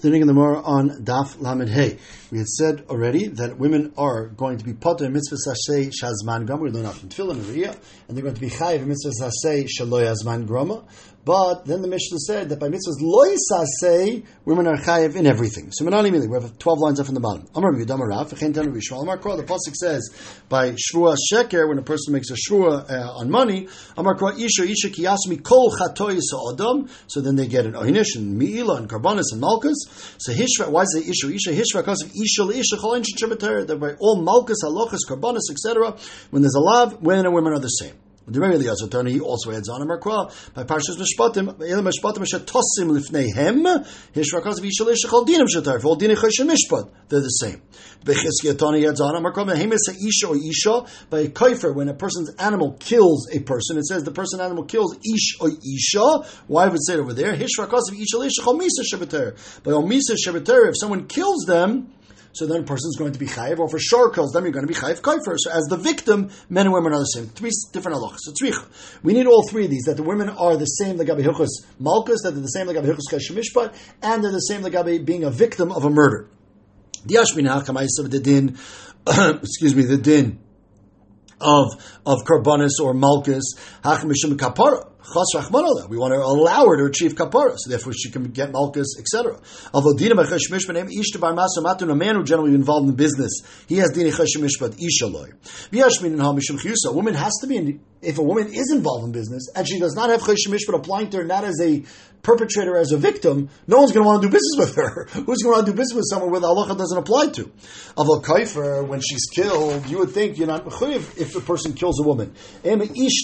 Continuing in the Mora on Daf Lamed He, we had said already that women are going to be Potter Mitzvah Saseh Shazman Grama. We learn out from Tefillin every year, and they're going to be Chayav Mitzvah Saseh Shaloya Zman Grama. But then the Mishnah said that by mitzvahs loy saseh, women are chayev in everything. So Mi'ilah, we have 12 lines up from the bottom. Amar Yudam Rav, the pasuk says by Shvua Sheker, when a person makes a shvua on money, Amar Yisho isha ki yasmi kol chatoy sa'odam. So then they get an Ohinish and Mi'ilah and Karbonis and malchus. So Hishvakas, why is it Yisho isha? Hishvakas v'yishaleish Kohen Shetribeter. That by all malchus, Alochis, Karbonis, etc. When there's a lav, women and women are the same. The memory of the Yatzotani, he also had Zana Marquah by Parshas Mispatim, Ela Mispatim Tossim lifnei hem, Hishvakas v'yishaleish shechal dinim shetar, for all dinim cheshem mishpat, they're the same. Bechisgiatani had Zana Marquah, Mehemis Yisho isha, by kayfer, when a person's animal kills a person, it says the person's animal kills Yisho isha. Why would it say it over there? Hishvakas v'yishaleish shechal misa shebeter, by all misa shebeter, if someone kills them, so then a person's going to be chayiv, or for Sharkals, then you're going to be Chayf Kaifer. So as the victim, men and women are the same. Three different halachas. So we need all three of these, that the women are the same, like Gabi Hukis Malchus, that they're the same, like Gabi Hukis Khemishpath Mishpat, and they're the same, like Gabi being a victim of a murder. The din of Karbonis or Malchus, we want to allow her to achieve kapara, so therefore she can get malchus, etc. A man who generally is involved in business, he has dina cheshem mishpat ishaloi. A woman has to be if a woman is involved in business and she does not have cheshem mishpat applying to her, not as a perpetrator, as a victim, no one's going to want to do business with her. Who's going to want to do business with someone where the halacha doesn't apply to? Of a kayfer, when she's killed, you would think you're not mechuyev if a person kills a woman. A man who's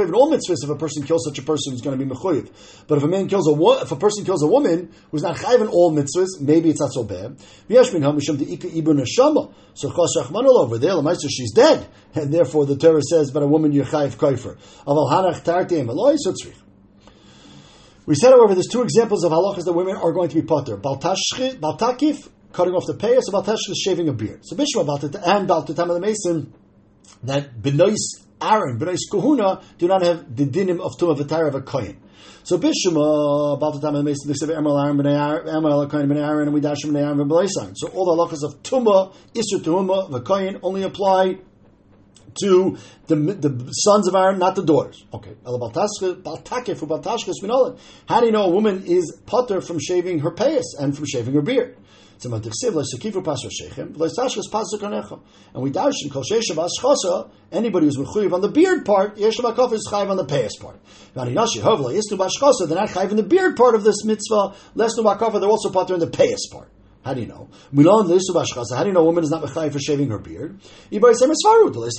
in all mitzvahs, if a person kills such a person, is going to be mechuyev. But if a person kills a woman who's not chayev in all mitzvahs, maybe it's not so bad. So chas rachmanullah, over there, l'maisa, she's dead, and therefore the Torah says, "But a woman you're chayev kaifer." Aval hanach tarteim eloi sotzrich. We said, however, there's two examples of halachas that women are going to be potter: baltashchit, baltakif, cutting off the payas, so baltashchit, shaving a beard. So bishma and baltashchit the Mason that benois Aaron, b'nais Kohuna, do not have the dinim of Tumah V'Tayr of a Kohen. So Bishma, baltashchit, Mason, they say Emerald Aaron, Emerald Kohen, b'nai Aaron, and we dash him b'nai Aaron b'naisan. So all the halachas of Tumah, Isur Tumah, the Kohen only apply to the sons of Aaron, not the daughters. Okay. How do you know a woman is potter from shaving her payas and from shaving her beard? And we darshan, anybody who's mechuyev on the beard part, yeshavakof is chayev on the payas part. They're not chayev in the beard part of this mitzvah. They're also potter in the payas part. How do you know? How do you know a woman is not mechayev for shaving her beard? Generally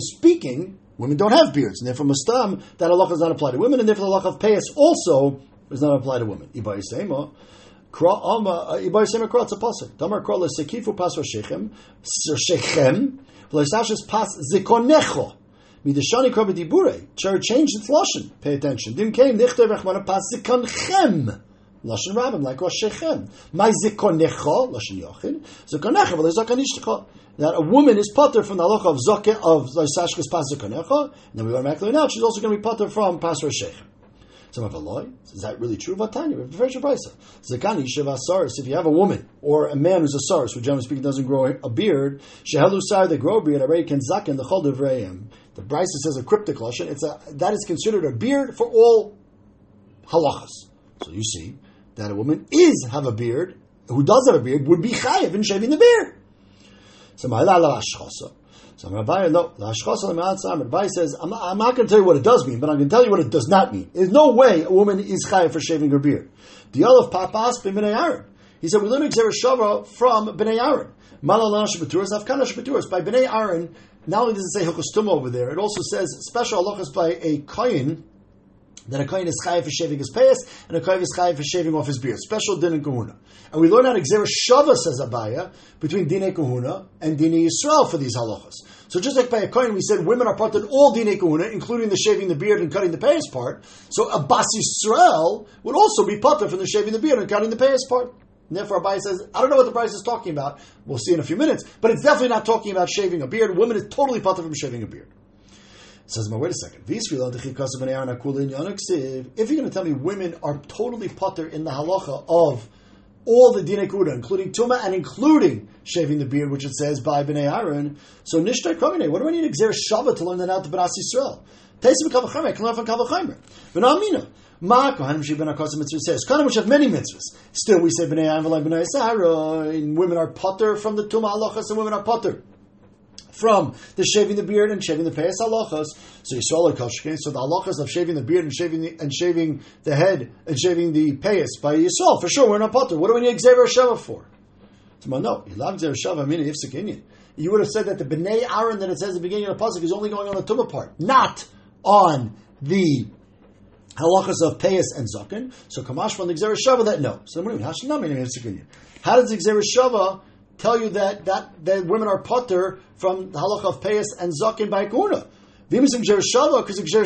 speaking, women don't have beards, and therefore mustam that halacha does not apply to women, and therefore the halacha of payas also does not apply to women. It's a pasik. Damar kra lesekifu pasr shechem v'leisashes pas zikonecho. Midashani kra b'dibure. Chari changed its lashon. Pay attention. Dim came nichtav rechmana pas zikonchem. Lashon Rabim, like Rosh Shechem. My Zikonecha, Lashon Yochin, Zikonecha, but Zokanishcha. That a woman is potter from the halacha of Zoke of Zashkes Pas Zikonecha, and then we automatically know she's also going to be potter from Pasr Shechem. Some of Aloy, is that really true? Vatanya, we have a fresh b'risa. Zakani Shiva Saris, if you have a woman or a man who's a Saris, who generally speaking doesn't grow a beard, Shehelu Sar, they grow a beard, already can Zaken, the Chol Devrayim. The Brisa says a cryptic Lashon, that is considered a beard for all halachas. So you see, that a woman have a beard, who does have a beard, would be chayiv in shaving the beard. So Rabbi says, I'm not going to tell you what it does mean, but I'm going to tell you what it does not mean. There's no way a woman is chayiv for shaving her beard. The olav papas b'nei Aaron. He said, we learn exer shava from b'nei Aaron. Malalash b'turas, avkanash b'turas. By b'nei Aaron, not only does it say hukostum over there, it also says special halachas by a kohen. That a kohen is chayiv for shaving his payas, and a kohen is chayiv for shaving off his beard. Special din and kahuna. And we learn how to exer shava, says Abaya, between dinei kahuna and dinei Yisrael for these halachas. So just like by a kohen, we said women are part of all dinei kahuna, including the shaving the beard and cutting the payas part. So a bas Yisrael would also be potter from the shaving the beard and cutting the payas part. And therefore, Abai says, I don't know what the Bryce is talking about. We'll see in a few minutes. But it's definitely not talking about shaving a beard. Women is totally potter from shaving a beard. Says, well, wait a second. If you're going to tell me women are totally potter in the halacha of all the dinei kuda, including tumah and including shaving the beard, which it says by bnei Aaron, so nishtai kamine. What do I need a gzeir shabbat to learn that out to B'nai Yisrael? Teisim kavachaymer. I can learn from kavachaymer. V'na'amina. Ma kohanim she'ben hakosim mitzvah says. Kohanim which have many mitzvahs. Still, we say bnei Aaron v'lai bnei Yisrael. And women are potter from the tumah halachas, and women are potter from the shaving the beard and shaving the payas halachas. So Yisrael are kosher. So the halachas of shaving the beard and shaving the head and shaving the payas by Yisrael, for sure we're not potter. What do we need Xavier Sheva for? So, no, you would have said that the B'nai Aaron that it says at the beginning of the pasuk is only going on the tumah part, not on the halachas of payas and zaken. So Kamashman the Xavier Sheva that no. So how does the Xavier Sheva tell you that women are potter from the halacha of payas and zaken by kuna? Because Gzer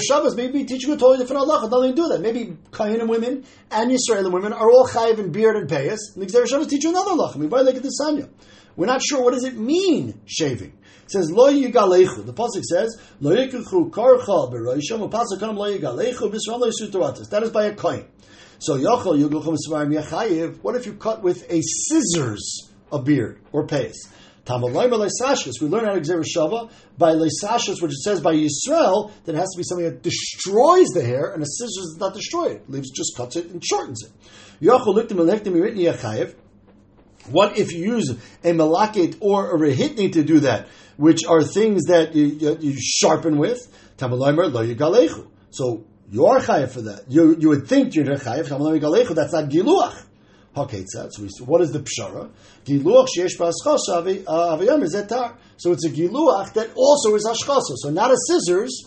Shabbos may be teaching a totally different halacha. Nothing to do that. Maybe Kohanim women and Yisraelim women are all chayiv in beard and payas, and Gzer Shabbos teach another halacha. We're not sure what does it mean shaving. It says lo yigalechu. The pasuk says lo yikuchu karcha beroisham upasuk kanam lo yigalechu b'sram lo yisutaratas. That is by a kohen. So yachol yugluchum svarim yachayiv. What if you cut with a scissors a beard or payas? Tamalayim leisashus. We learn out of Gzeirah Shava by leisashus, which it says by Yisrael that it has to be something that destroys the hair, and a scissors does not destroy it. Leaves just cuts it and shortens it. Yachol liktim lehektim iritni yachayev. What if you use a malakit or a rehitni to do that, which are things that you sharpen with? Tamalayim lo yigalechu. So you are chayev for that. You would think you're chayev. Tamalayim yigalechu. That's not giluach. So what is the pshara? Giluach sheyesh b'ashchasa avayam is etar. So it's a giluach that also is ashchasa. So not a scissors,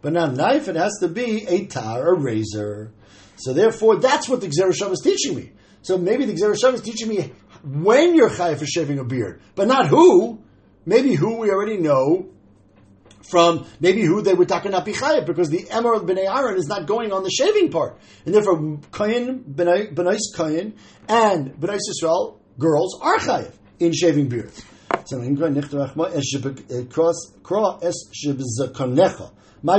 but not a knife. It has to be a tar, a razor. So therefore, that's what the Gzeirah Shava is teaching me. So maybe the Gzeirah Shava is teaching me when you're chayav for shaving a beard, but not who. Maybe who we already know from maybe who they were talking about bichayim, because the emor of bnei Aaron is not going on the shaving part, and therefore kohen bnei kohen and bnei Yisrael girls are chayiv in shaving beards. My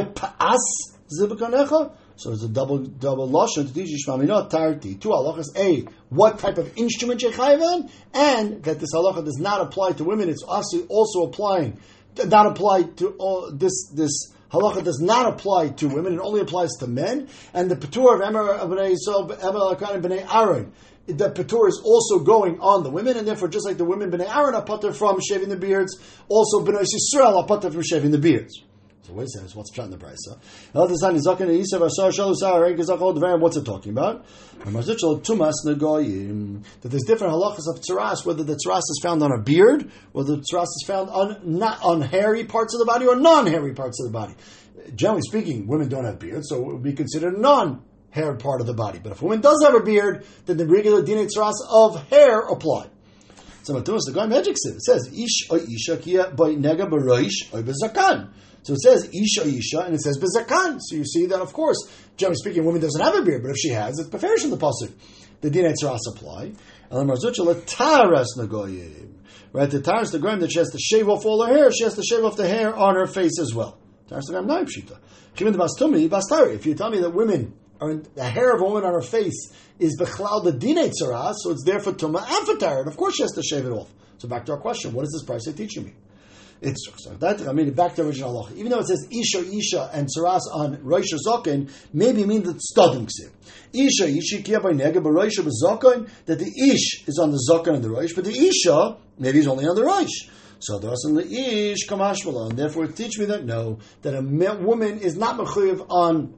paas zibkonecha. So it's a double lashon to teach you shmamino tarti two halachas: a what type of instrument you're chayiv on, and that this halacha does not apply to women. It's also applying. Not apply to all this halacha does not apply to women. It only applies to men. And the patur of bnei Aaron, the patur is also going on the women, and therefore, just like the women bnei Aaron are patur from shaving the beards, also bnei Yisrael are patur from shaving the beards. So wait a second, what's pshat in the b'risa? What's it talking about? That there's different halachas of tzaras, whether the tzaras is found on a beard, whether the tzaras is found on hairy parts of the body or non-hairy parts of the body. Generally speaking, women don't have beards, so it would be considered non-haired part of the body. But if a woman does have a beard, then the regular dinei tzaras of hair apply. So the guy magic says, it says, Yisho isha kia by nega baroish oy bezakan. So it says Yisho isha and it says bezakan. So you see that, of course, generally speaking, a woman doesn't have a beard, but if she has, it's beferish in the pasuk. The dinei tzaras apply. Right, the taras nagoyim that she has to shave off all her hair, she has to shave off the hair on her face as well. Taras nagoyim naim shita. If you tell me that women are the hair of a woman on her face is bechlal the dinei tzaras, so it's there for tumah and for tara, and of course she has to shave it off. So back to our question, what is this price teaching me? It's that, I mean, back to original halacha. Even though it says Isha Isha and Saras on Rosh Zaken, maybe it means it's Stodum Ksiv. Isha Isha Kia by Nega, but Rosh Zaken, that the Ish is on the Zaken and the Rosh, but the Isha maybe is only on the Rosh. So the Rasan the Ish Kamashmala, and therefore teach me that no, that a woman is not mechuyev on,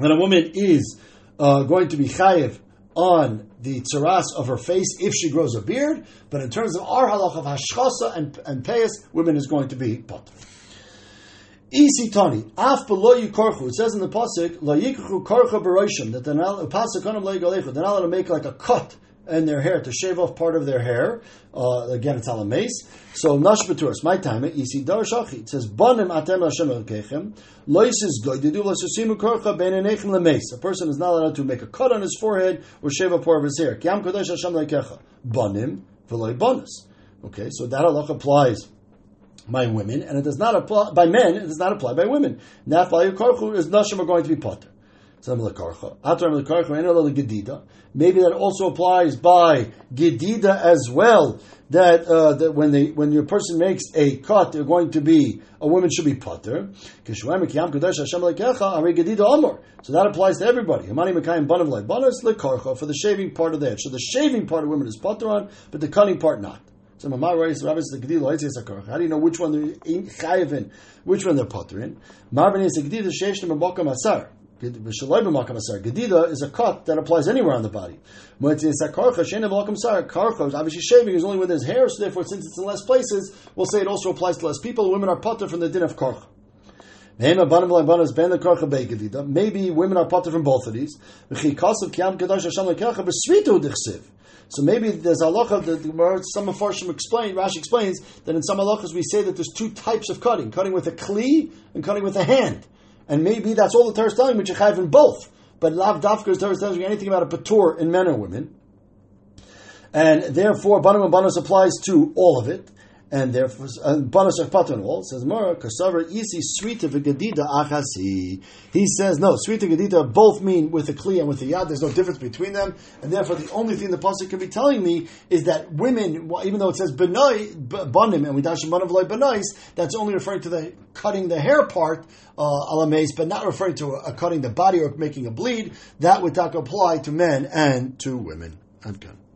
that a woman is going to be chayev on the tzaras of her face if she grows a beard, but in terms of our halach of hashchasa and payas, women is going to be potter. Isitani af below yukorchu. It says in the pasuk lo yikchu korcha beroshim that they're not allowed to make like a cut in their hair to shave off part of their hair. Again, it's ala mace. So nash b'turas. My time it isidar shachi. It says banim atem l'Hashem elkeichem loises goydidu l'susimu korcha beinenechem lemace. A person is not allowed to make a cut on his forehead or shave off part of his hair. Kiam kodesh Hashem leikecha banim v'loy bonus. Okay, so that halacha applies by women, and it does not apply by men. It does not apply by women. Nafal yukarchu is nashim are going to be potter. Maybe that also applies by gedida as well. That when your person makes a cut, they're going to be a woman should be potter. So that applies to everybody. For the shaving part of the head, so the shaving part of women is potter on, but the cutting part not. So Mama writes, "Rabbis the gedila is a karach. How do you know which one they're in chayav in, which one they're potter in? Marvin is the gedida sheish nemabakam asar." Gedida is a cut that applies anywhere on the body. Obviously, shaving is only when there's hair, so therefore, since it's in less places, we'll say it also applies to less people. Women are potter from the din of karcha. Maybe women are potter from both of these. So maybe there's halacha that some Mepharshim explain. Rashi explains that in some halachas we say that there's two types of cutting: cutting with a kli and cutting with a hand. And maybe that's all the Torah is telling, which you have in both. But Lav Dafka's Torah tells you anything about a patur in men or women. And therefore, Banim and Banos applies to all of it. And therefore, Banos are patur in all. Says Mora, Kasavra, Isi, Srita, V'Gadida, Achasi. He says, no, Srita, Gadida both mean with the Kli and with the Yad. There's no difference between them. And therefore, the only thing the Pasik could be telling me is that women, even though it says Banim, and we dash in Banim V'lai Banais, that's only referring to the cutting the hair part, but not referring to cutting the body or making a bleed. That would not apply to men and to women. I'm done.